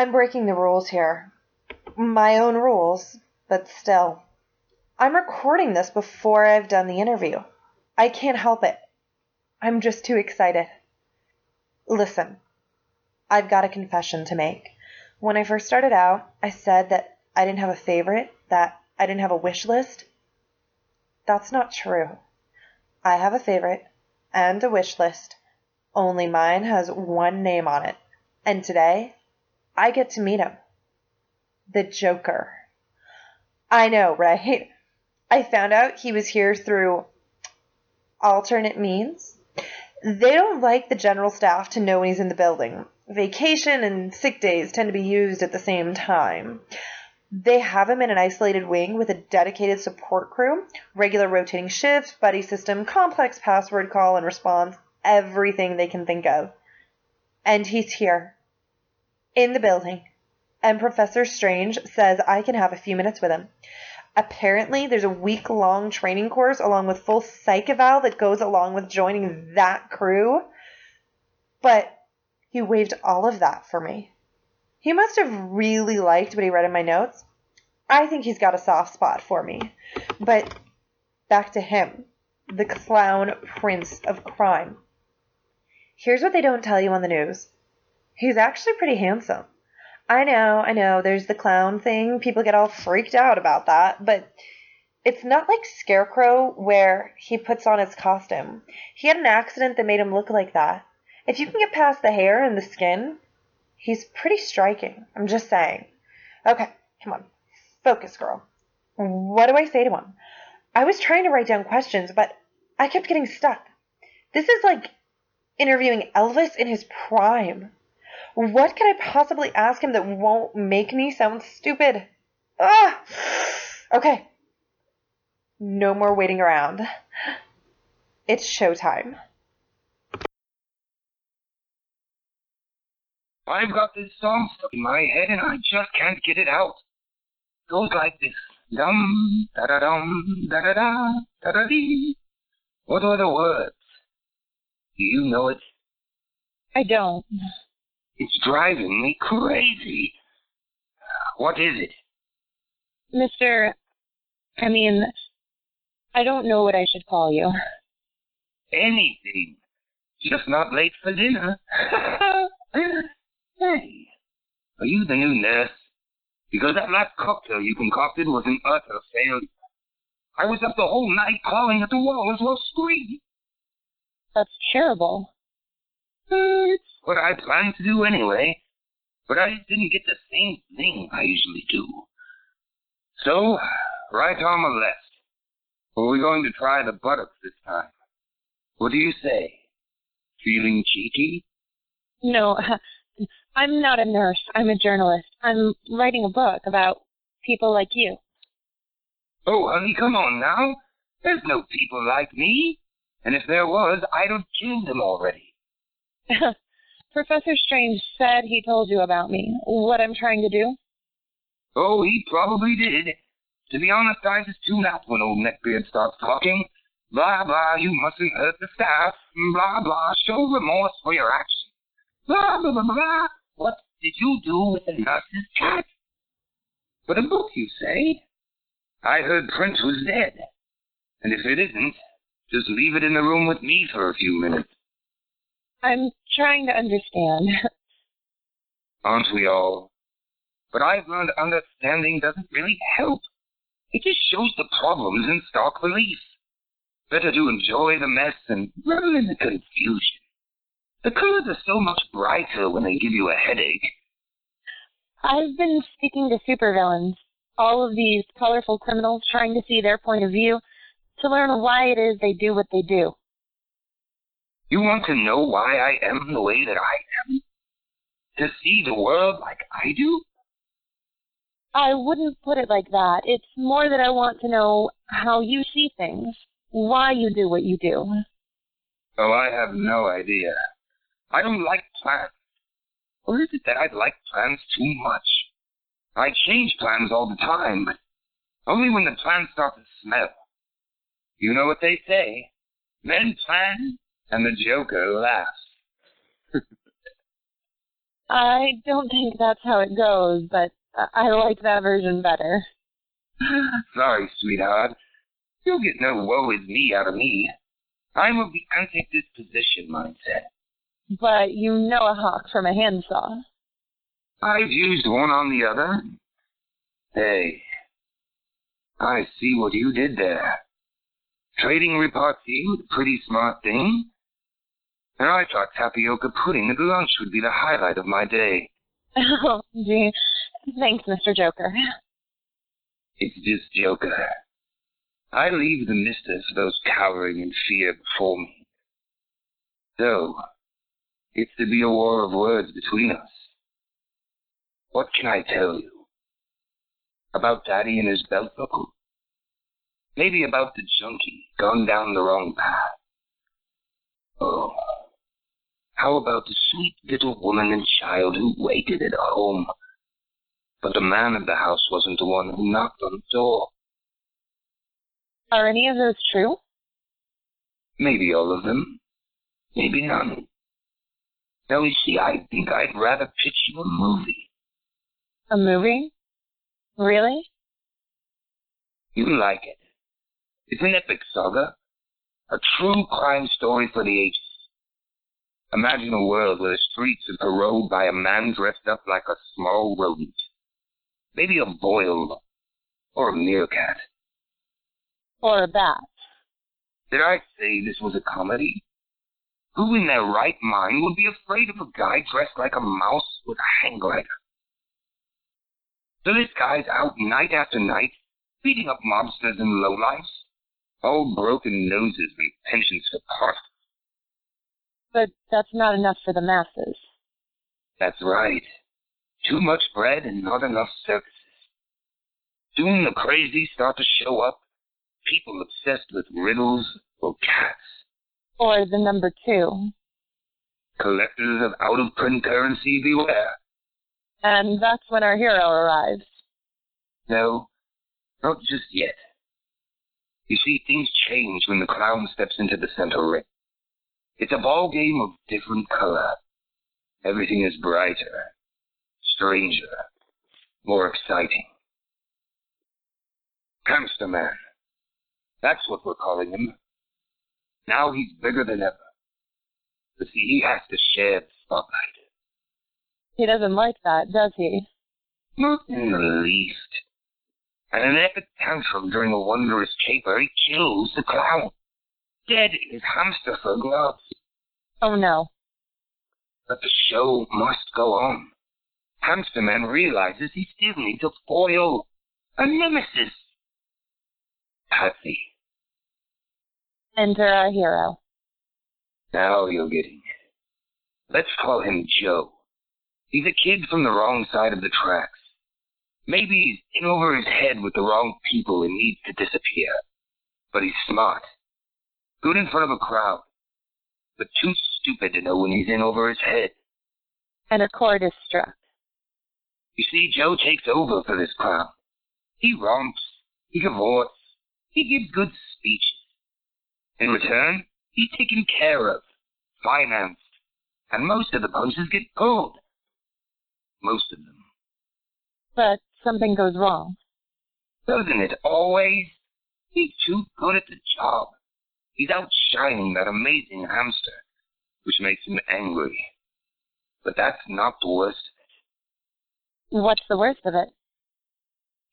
I'm breaking the rules here. My own rules, but still. I'm recording this before I've done the interview. I can't help it. I'm just too excited. Listen, I've got a confession to make. When I first started out, I said that I didn't have a favorite, that I didn't have a wish list. That's not true. I have a favorite and a wish list. Only mine has one name on it. And today, I get to meet him. The Joker. I know, right? I found out he was here through alternate means. They don't like the general staff to know when he's in the building. Vacation and sick days tend to be used at the same time. They have him in an isolated wing with a dedicated support crew, regular rotating shifts, buddy system, complex password call and response, everything they can think of. And he's here. In the building. And Professor Strange says I can have a few minutes with him. Apparently, there's a week-long training course along with full psych eval that goes along with joining that crew. But he waived all of that for me. He must have really liked what he read in my notes. I think he's got a soft spot for me. But back to him, the Clown Prince of Crime. Here's what they don't tell you on the news. He's actually pretty handsome. I know, there's the clown thing. People get all freaked out about that. But it's not like Scarecrow where he puts on his costume. He had an accident that made him look like that. If you can get past the hair and the skin... he's pretty striking. I'm just saying. Okay, come on. Focus, girl. What do I say to him? I was trying to write down questions, but I kept getting stuck. This is like interviewing Elvis in his prime. What could I possibly ask him that won't make me sound stupid? Ugh. Okay. No more waiting around. It's showtime. I've got this song stuck in my head and I just can't get it out. It goes like this. Dum, da-da-dum, da-da-da, da-da-dee. What are the words? Do you know it? I don't. It's driving me crazy. What is it? I don't know what I should call you. Anything. Just not late for dinner. Hey, are you the new nurse? Because that last cocktail you concocted was an utter failure. I was up the whole night calling at the wall as well screaming. That's terrible. It's what I planned to do anyway, but I didn't get the same thing I usually do. So, right arm or left? We're going to try the buttocks this time. What do you say? Feeling cheeky? No, I'm not a nurse. I'm a journalist. I'm writing a book about people like you. Oh, honey, come on now. There's no people like me. And if there was, I'd have killed them already. Professor Strange said he told you about me, what I'm trying to do. Oh, he probably did. To be honest, I just tune out when old neckbeard starts talking. Blah, blah, you mustn't hurt the staff. Blah, blah, show remorse for your actions. Blah, blah, blah, blah. What did you do with the nurse's cat? But a book, you say? I heard Prince was dead. And if it isn't, just leave it in the room with me for a few minutes. I'm trying to understand. Aren't we all? But I've learned understanding doesn't really help. It just shows the problems in stark relief. Better to enjoy the mess and revel in the confusion. The colors are so much brighter when they give you a headache. I've been speaking to supervillains, all of these colorful criminals trying to see their point of view, to learn why it is they do what they do. You want to know why I am the way that I am? To see the world like I do? I wouldn't put it like that. It's more that I want to know how you see things, why you do what you do. Oh, I have no idea. I don't like plans. Or is it that I like plans too much? I change plans all the time, but only when the plans start to smell. You know what they say. Men plan, and the Joker laughs. I don't think that's how it goes, but I like that version better. Sorry, sweetheart. You'll get no woe is me out of me. I'm of the anti-disposition mindset. But you know a hawk from a handsaw. I've used one on the other. Hey, I see what you did there. Trading repartee was a pretty smart thing. And I thought tapioca pudding at lunch would be the highlight of my day. Oh, gee. Thanks, Mr. Joker. It's just Joker. I leave the mister for those cowering in fear before me. So, it's to be a war of words between us. What can I tell you? About Daddy and his belt buckle? Maybe about the junkie gone down the wrong path? Oh, how about the sweet little woman and child who waited at home? But the man of the house wasn't the one who knocked on the door. Are any of those true? Maybe all of them. Maybe none. Now, you see, I think I'd rather pitch you a movie. A movie? Really? You like it. It's an epic saga. A true crime story for the ages. Imagine a world where the streets are paroled by a man dressed up like a small rodent. Maybe a boil, or a meerkat. Or a bat. Did I say this was a comedy? Who in their right mind would be afraid of a guy dressed like a mouse with a hangglider? So this guy's out night after night, beating up mobsters and lowlifes, all broken noses and pensions for parts. But that's not enough for the masses. That's right. Too much bread and not enough services. Soon the crazy start to show up. People obsessed with riddles or cats. Or the number two. Collectors of out-of-print currency beware. And that's when our hero arrives. No, not just yet. You see, things change when the clown steps into the center ring. It's a ball game of different color. Everything is brighter, stranger, more exciting. Hamster Man. That's what we're calling him. Now he's bigger than ever. But see, he has to share the spotlight. He doesn't like that, does he? Not in the least. And in an epic tantrum during a wondrous caper, he kills the clown. Dead in his hamster fur gloves. Oh, no. But the show must go on. Hamster Man realizes he still needs a foil. A nemesis. Patsy. Enter our hero. Now you're getting it. Let's call him Joe. He's a kid from the wrong side of the tracks. Maybe he's in over his head with the wrong people and needs to disappear. But he's smart. Good in front of a crowd. But too stupid to know when he's in over his head. And a chord is struck. You see, Joe takes over for this crowd. He romps. He cavorts. He gives good speeches. In return, he's taken care of, financed, and most of the punches get pulled. Most of them. But something goes wrong. Doesn't it always? He's too good at the job. He's outshining that amazing hamster, which makes him angry. But that's not the worst of it. What's the worst of it?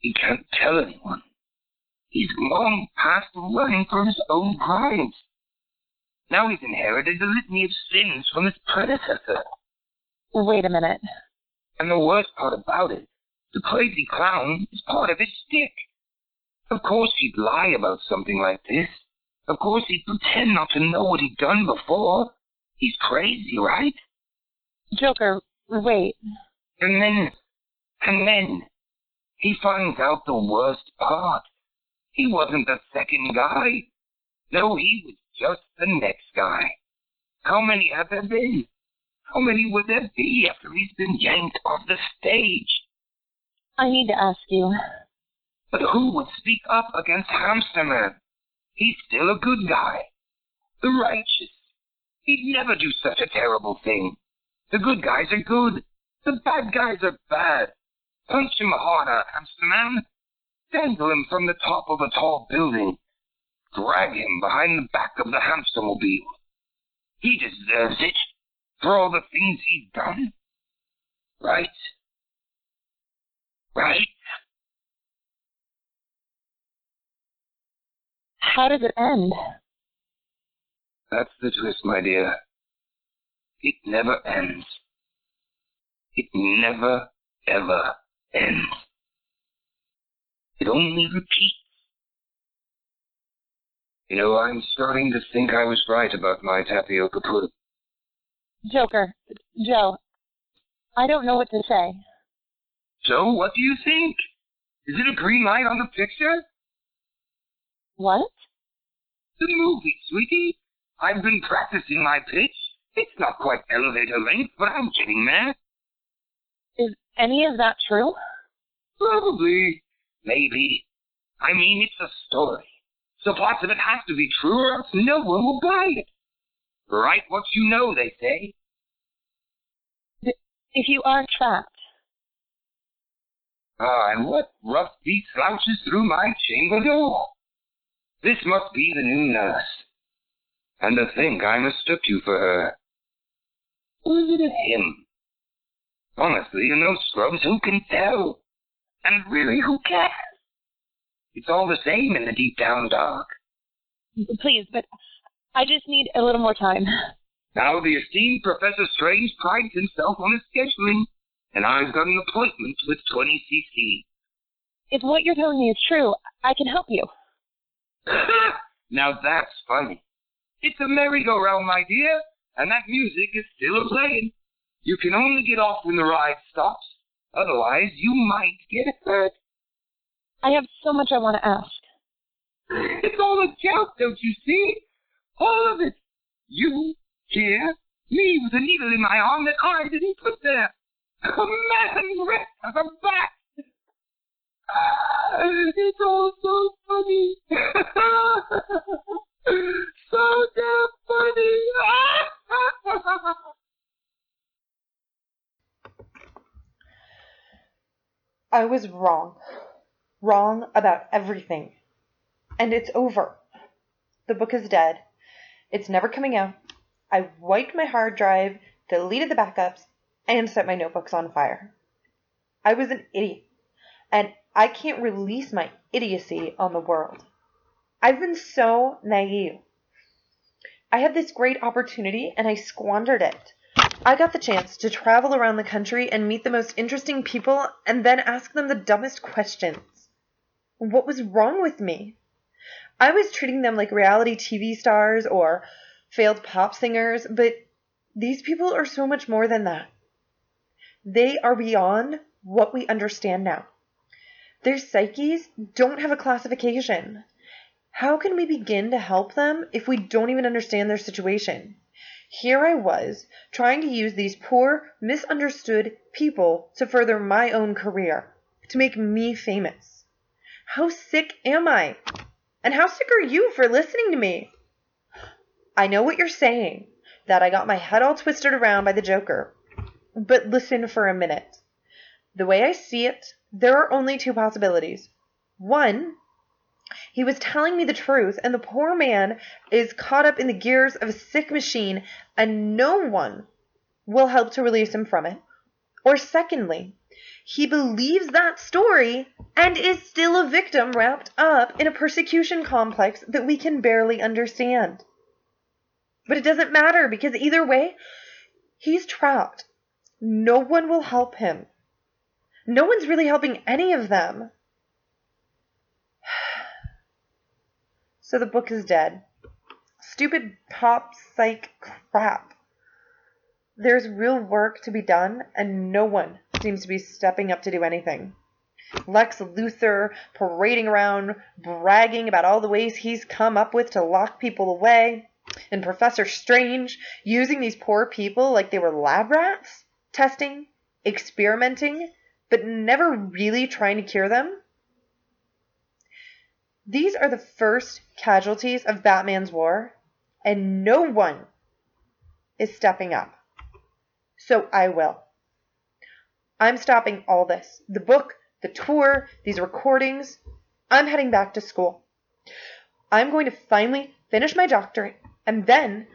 He can't tell anyone. He's long past running from his own crimes. Now he's inherited a litany of sins from his predecessor. Wait a minute. And the worst part about it, the crazy clown is part of his shtick. Of course he'd lie about something like this. Of course he'd pretend not to know what he'd done before. He's crazy, right? Joker, wait. And then, he finds out the worst part. He wasn't the second guy. No, he was just the next guy. How many have there been? How many would there be after he's been yanked off the stage? I need to ask you. But who would speak up against Hamster Man? He's still a good guy. The righteous. He'd never do such a terrible thing. The good guys are good. The bad guys are bad. Punch him harder, hamsterman. Dangle him from the top of a tall building. Drag him behind the back of the hamstermobile. He deserves it for all the things he's done. Right? Right? How does it end? That's the twist, my dear. It never ends. It never, ever ends. It only repeats. You know, I'm starting to think I was right about my tapioca pudding. Joe, I don't know what to say. So, what do you think? Is it a green light on the picture? What? The movie, sweetie. I've been practicing my pitch. It's not quite elevator length, but I'm getting there. Is any of that true? Probably. Maybe. I mean, it's a story. So parts of it have to be true or else no one will buy it. Write what you know, they say. If you are trapped. Ah, and what rough beat slouches through my chamber door? This must be the new nurse. And to think I mistook you for her. Or is it a him? Honestly, in those scrubs, who can tell? And really, who cares? It's all the same in the deep down dark. Please, but I just need a little more time. Now the esteemed Professor Strange prides himself on his scheduling, and I've got an appointment with 20cc. If what you're telling me is true, I can help you. Now that's funny. It's a merry-go-round, my dear, and that music is still playing. You can only get off when the ride stops. Otherwise, you might get hurt. I have so much I want to ask. It's all a joke, don't you see? All of it. You, here, me with a needle in my arm that I didn't put there. A man's rest of a bat. It's all so funny. So damn funny. I was wrong. Wrong about everything. And it's over. The book is dead. It's never coming out. I wiped my hard drive, deleted the backups, and set my notebooks on fire. I was an idiot. And I can't release my idiocy on the world. I've been so naive. I had this great opportunity and I squandered it. I got the chance to travel around the country and meet the most interesting people and then ask them the dumbest questions. What was wrong with me? I was treating them like reality TV stars or failed pop singers, but these people are so much more than that. They are beyond what we understand now. Their psyches don't have a classification. How can we begin to help them if we don't even understand their situation? Here I was, trying to use these poor, misunderstood people to further my own career, to make me famous. How sick am I? And how sick are you for listening to me? I know what you're saying, that I got my head all twisted around by the Joker. But listen for a minute. The way I see it, there are only two possibilities. One, he was telling me the truth, and the poor man is caught up in the gears of a sick machine, and no one will help to release him from it. Or secondly, he believes that story and is still a victim wrapped up in a persecution complex that we can barely understand. But it doesn't matter, because either way, he's trapped. No one will help him. No one's really helping any of them. So the book is dead. Stupid pop psych crap. There's real work to be done, and no one seems to be stepping up to do anything. Lex Luthor parading around, bragging about all the ways he's come up with to lock people away, and Professor Strange using these poor people like they were lab rats, testing, experimenting, but never really trying to cure them. These are the first casualties of Batman's war, and no one is stepping up. So I will. I'm stopping all this. The book, the tour, these recordings. I'm heading back to school. I'm going to finally finish my doctorate, and then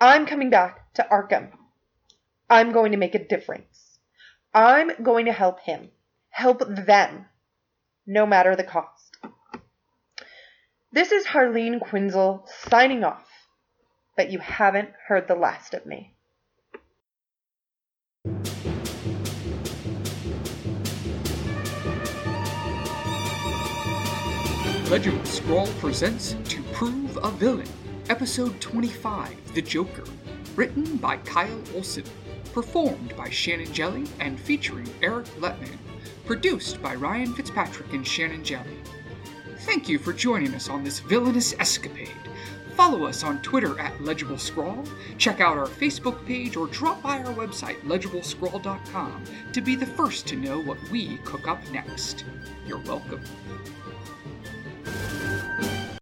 I'm coming back to Arkham. I'm going to make a difference. I'm going to help him. Help them. No matter the cost. This is Harleen Quinzel signing off. But you haven't heard the last of me. Legend of Scrawl presents To Prove a Villain, Episode 25, The Joker, written by Kyle Olson, performed by Shannon Jelly and featuring Eric Letman, produced by Ryan Fitzpatrick and Shannon Jelly. Thank you for joining us on this villainous escapade. Follow us on Twitter at Legible Scrawl, check out our Facebook page, or drop by our website, legiblescrawl.com, to be the first to know what we cook up next. You're welcome.